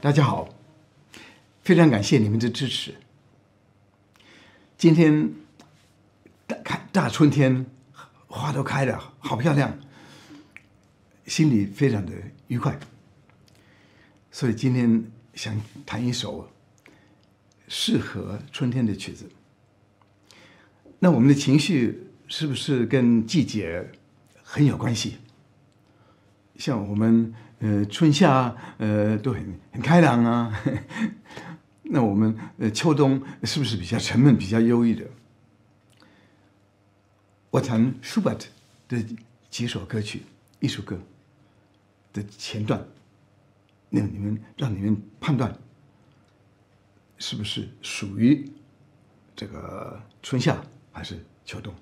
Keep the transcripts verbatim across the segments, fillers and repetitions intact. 大家好，非常感谢你们的支持。今天大开大春天，花都开了，好漂亮，心里非常的愉快。所以今天想弹一首适合春天的曲子。那我们的情绪是不是跟季节很有关系？像我们。 呃，春夏呃都很很开朗啊，呵呵那我们呃秋冬是不是比较沉闷、比较忧郁的？我弹舒伯特的几首歌曲、艺术歌的前段，那你们让你们判断是不是属于这个春夏还是秋冬？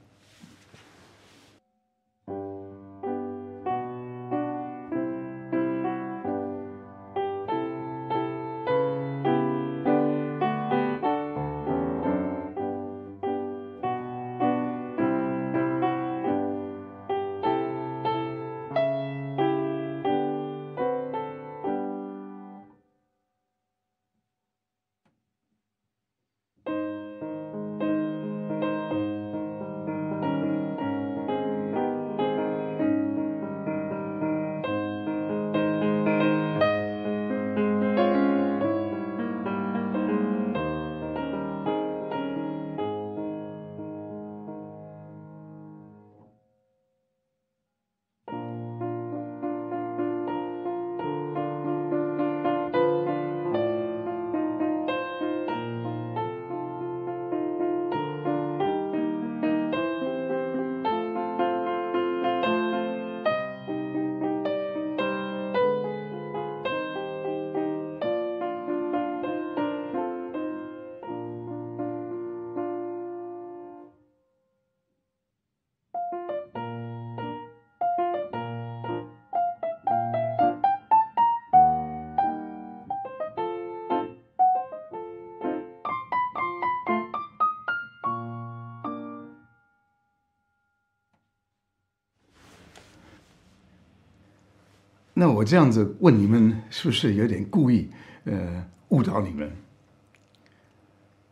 那我这样子问你们，是不是有点故意，呃，误导你们？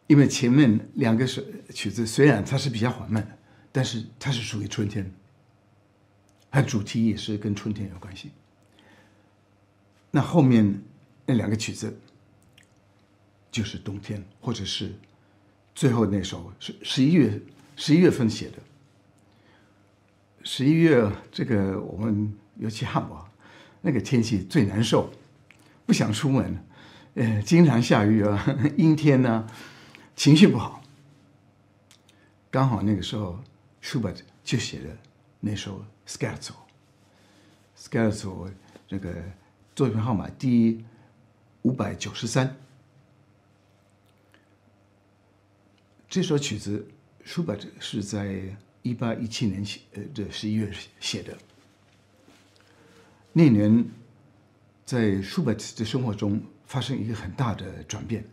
因为前面两个曲子虽然它是比较缓慢的，但是它是属于春天，它主题也是跟春天有关系。那后面那两个曲子就是冬天，或者是最后那首是十一月十一月份写的。十一月这个我们尤其汉堡。 那个天气最难受，不想出门，呃，经常下雨啊，阴天啊，情绪不好。刚好那个时候，舒伯特就写了那首《Scherzo》。《Scherzo》这个作品号码第五百九十三。这首曲子，舒伯特是在一八一七年写呃的十一月写的。 那年，在舒伯特的生活中发生一个很大的转变。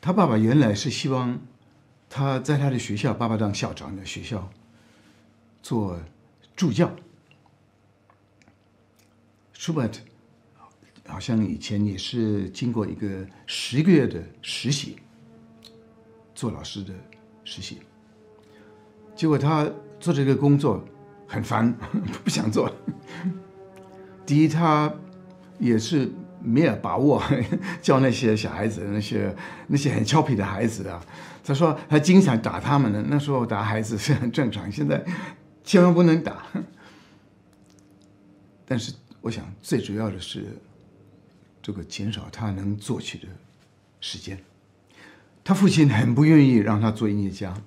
他爸爸原来是希望他在他的学校，爸爸当校长的学校做助教。舒伯特好像以前也是经过一个十个月的实习，做老师的实习。结果他做这个工作。 很烦，不想做。第一，他也是没有把握教那些小孩子，那些那些很调皮的孩子啊。他说他经常打他们呢，那时候打孩子是很正常，现在千万不能打。但是我想，最主要的是这个减少他能作曲的时间。他父亲很不愿意让他做音乐家，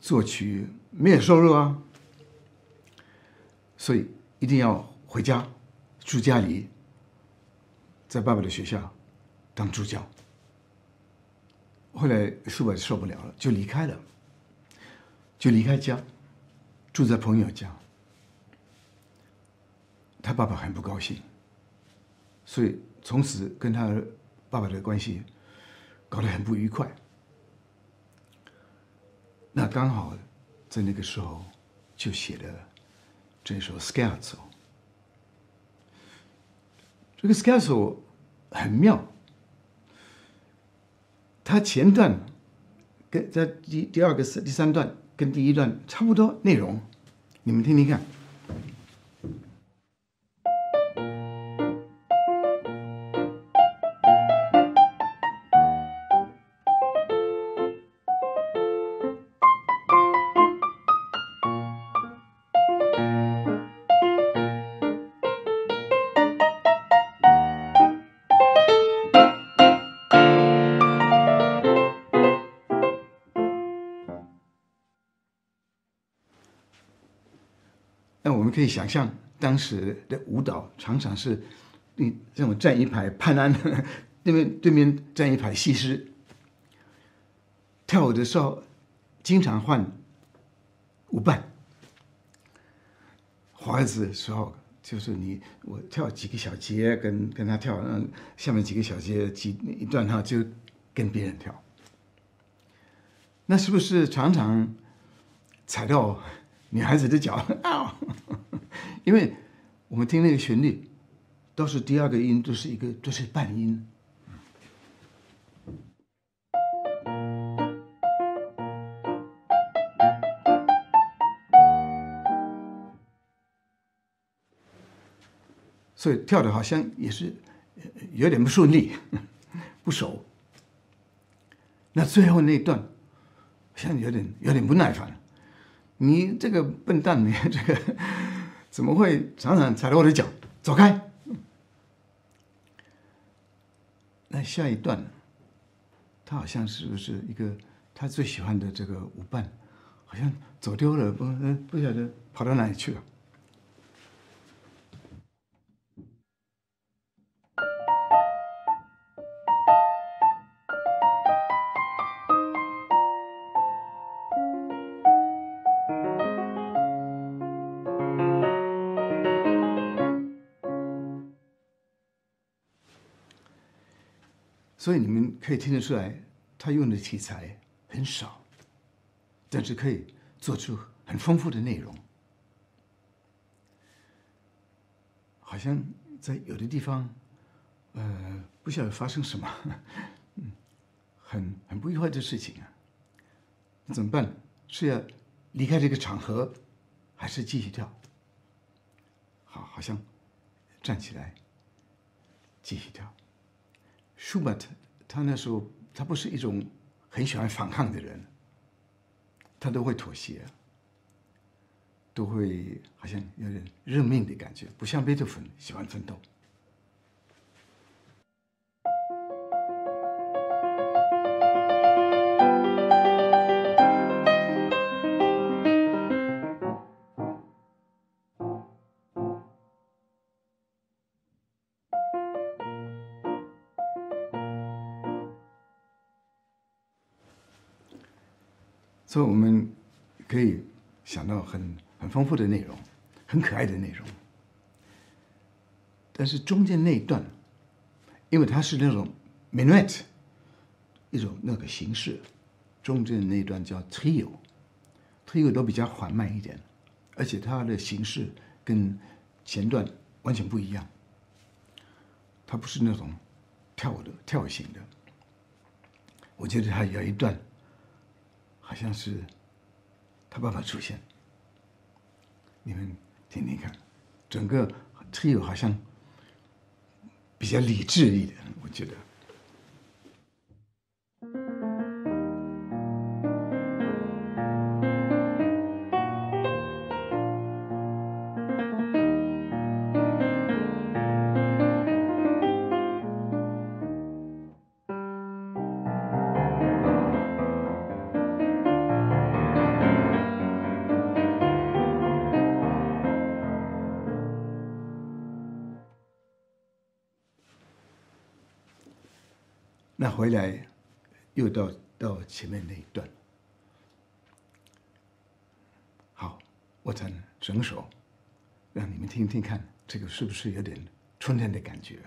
作曲没有收入啊。 所以一定要回家，住家里，在爸爸的学校当助教。后来舒伯特受不了了，就离开了，就离开家，住在朋友家。他爸爸很不高兴，所以从此跟他爸爸的关系搞得很不愉快。那刚好在那个时候就写了。 这首《Scherzo》这个 Scherzo 很妙，它前段跟在第第二个第三段跟第一段差不多内容，你们听听看。 那我们可以想象，当时的舞蹈常常是，你这种站一排潘安，对面对面站一排西施。跳舞的时候，经常换舞伴。华子的时候，就是你我跳几个小节，跟跟他跳，嗯，下面几个小节几一段哈，就跟别人跳。那是不是常常踩到？ 女孩子的脚啊，因为我们听那个旋律，都是第二个音，都是一个，都是半音。所以跳的好像也是有点不顺利，不熟。那最后那一段，好像有点有点不耐烦。 你这个笨蛋，你这个怎么会常常踩到我的脚？走开！那下一段，他好像是不是一个他最喜欢的这个舞伴，好像走丢了，不不晓得跑到哪里去了。 所以你们可以听得出来，他用的题材很少，但是可以做出很丰富的内容。好像在有的地方，呃，不晓得发生什么，嗯，很很不愉快的事情啊。怎么办？是要离开这个场合，还是继续跳？好，好像站起来，继续跳。 舒伯特，他那时候他不是一种很喜欢反抗的人，他都会妥协，都会好像有点认命的感觉，不像贝多芬喜欢奋斗。所以我们可以想到很很丰富的内容，很可爱的内容。但是中间那一段，因为它是那种 minuet 一种那个形式，中间那一段叫 trio，trio 都比较缓慢一点，而且它的形式跟前段完全不一样。它不是那种跳的跳型的。我觉得它有一段。 好像是他爸爸出现，你们听听看，整个 trio 好像比较理智一点，我觉得。 那回来，又到到前面那一段，好，我弹整首，让你们听听看，这个是不是有点春天的感觉？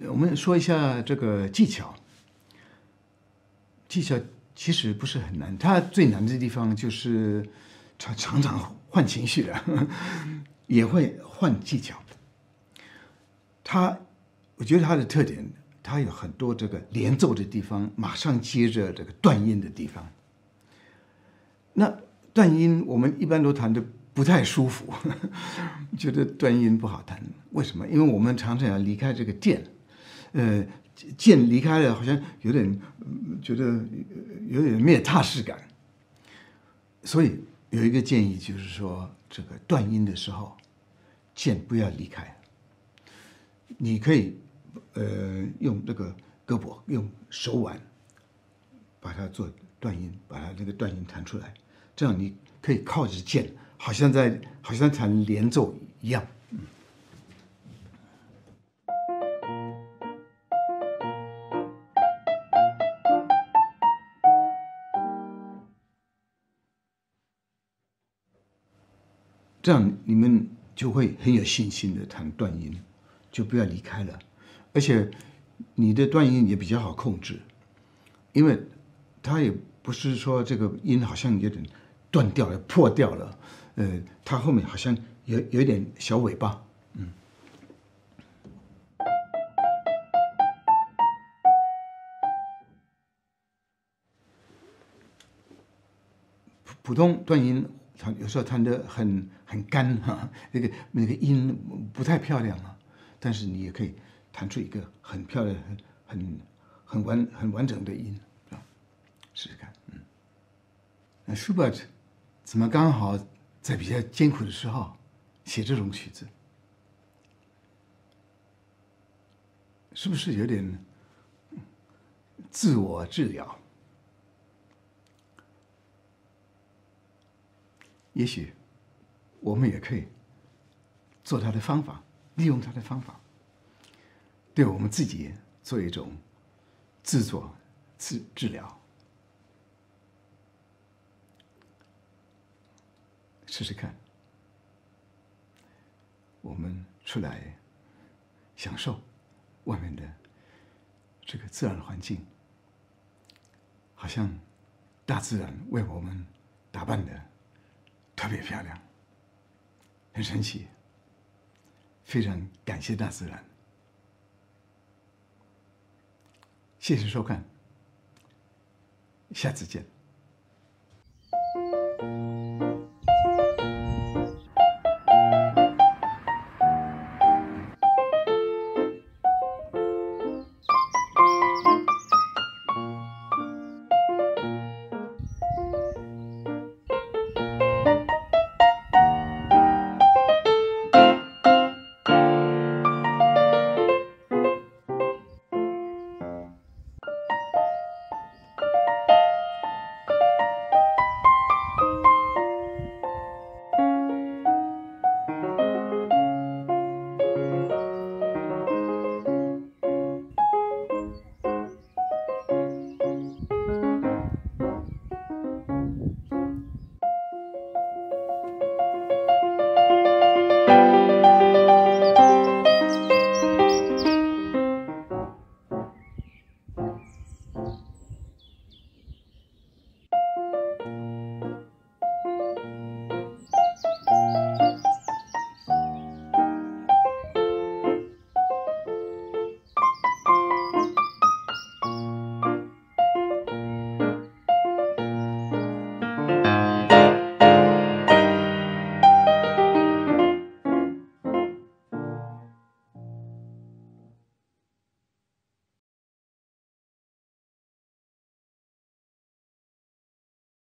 我们说一下这个技巧。技巧其实不是很难，它最难的地方就是常常常换情绪的，也会换技巧。它，我觉得它的特点，它有很多这个连奏的地方，马上接着这个断音的地方。那断音我们一般都弹的不太舒服，觉得断音不好弹。为什么？因为我们常常要离开这个键。呃，键离开了，好像有点觉得有点没有踏实感，所以有一个建议就是说，这个断音的时候，键不要离开。你可以呃用这个胳膊，用手腕把它做断音，把它那个断音弹出来，这样你可以靠着键，好像在好像弹连奏一样。嗯，这样你们就会很有信心的弹断音，就不要离开了。而且你的断音也比较好控制，因为它也不是说这个音好像有点断掉了、破掉了，呃，它后面好像有有一点小尾巴，嗯。普通断音。有时候弹得很很干哈、啊，那个那个音不太漂亮啊，但是你也可以弹出一个很漂亮、很很很完很完整的音啊，试试看。嗯，那舒伯特怎么刚好在比较艰苦的时候写这种曲子？是不是有点自我治疗？也许我们也可以做他的方法，利用他的方法，对我们自己做一种自作自治疗，试试看。我们出来享受外面的这个自然环境，好像大自然为我们打扮的。特别漂亮，很神奇，非常感谢大自然。谢谢收看，下次见。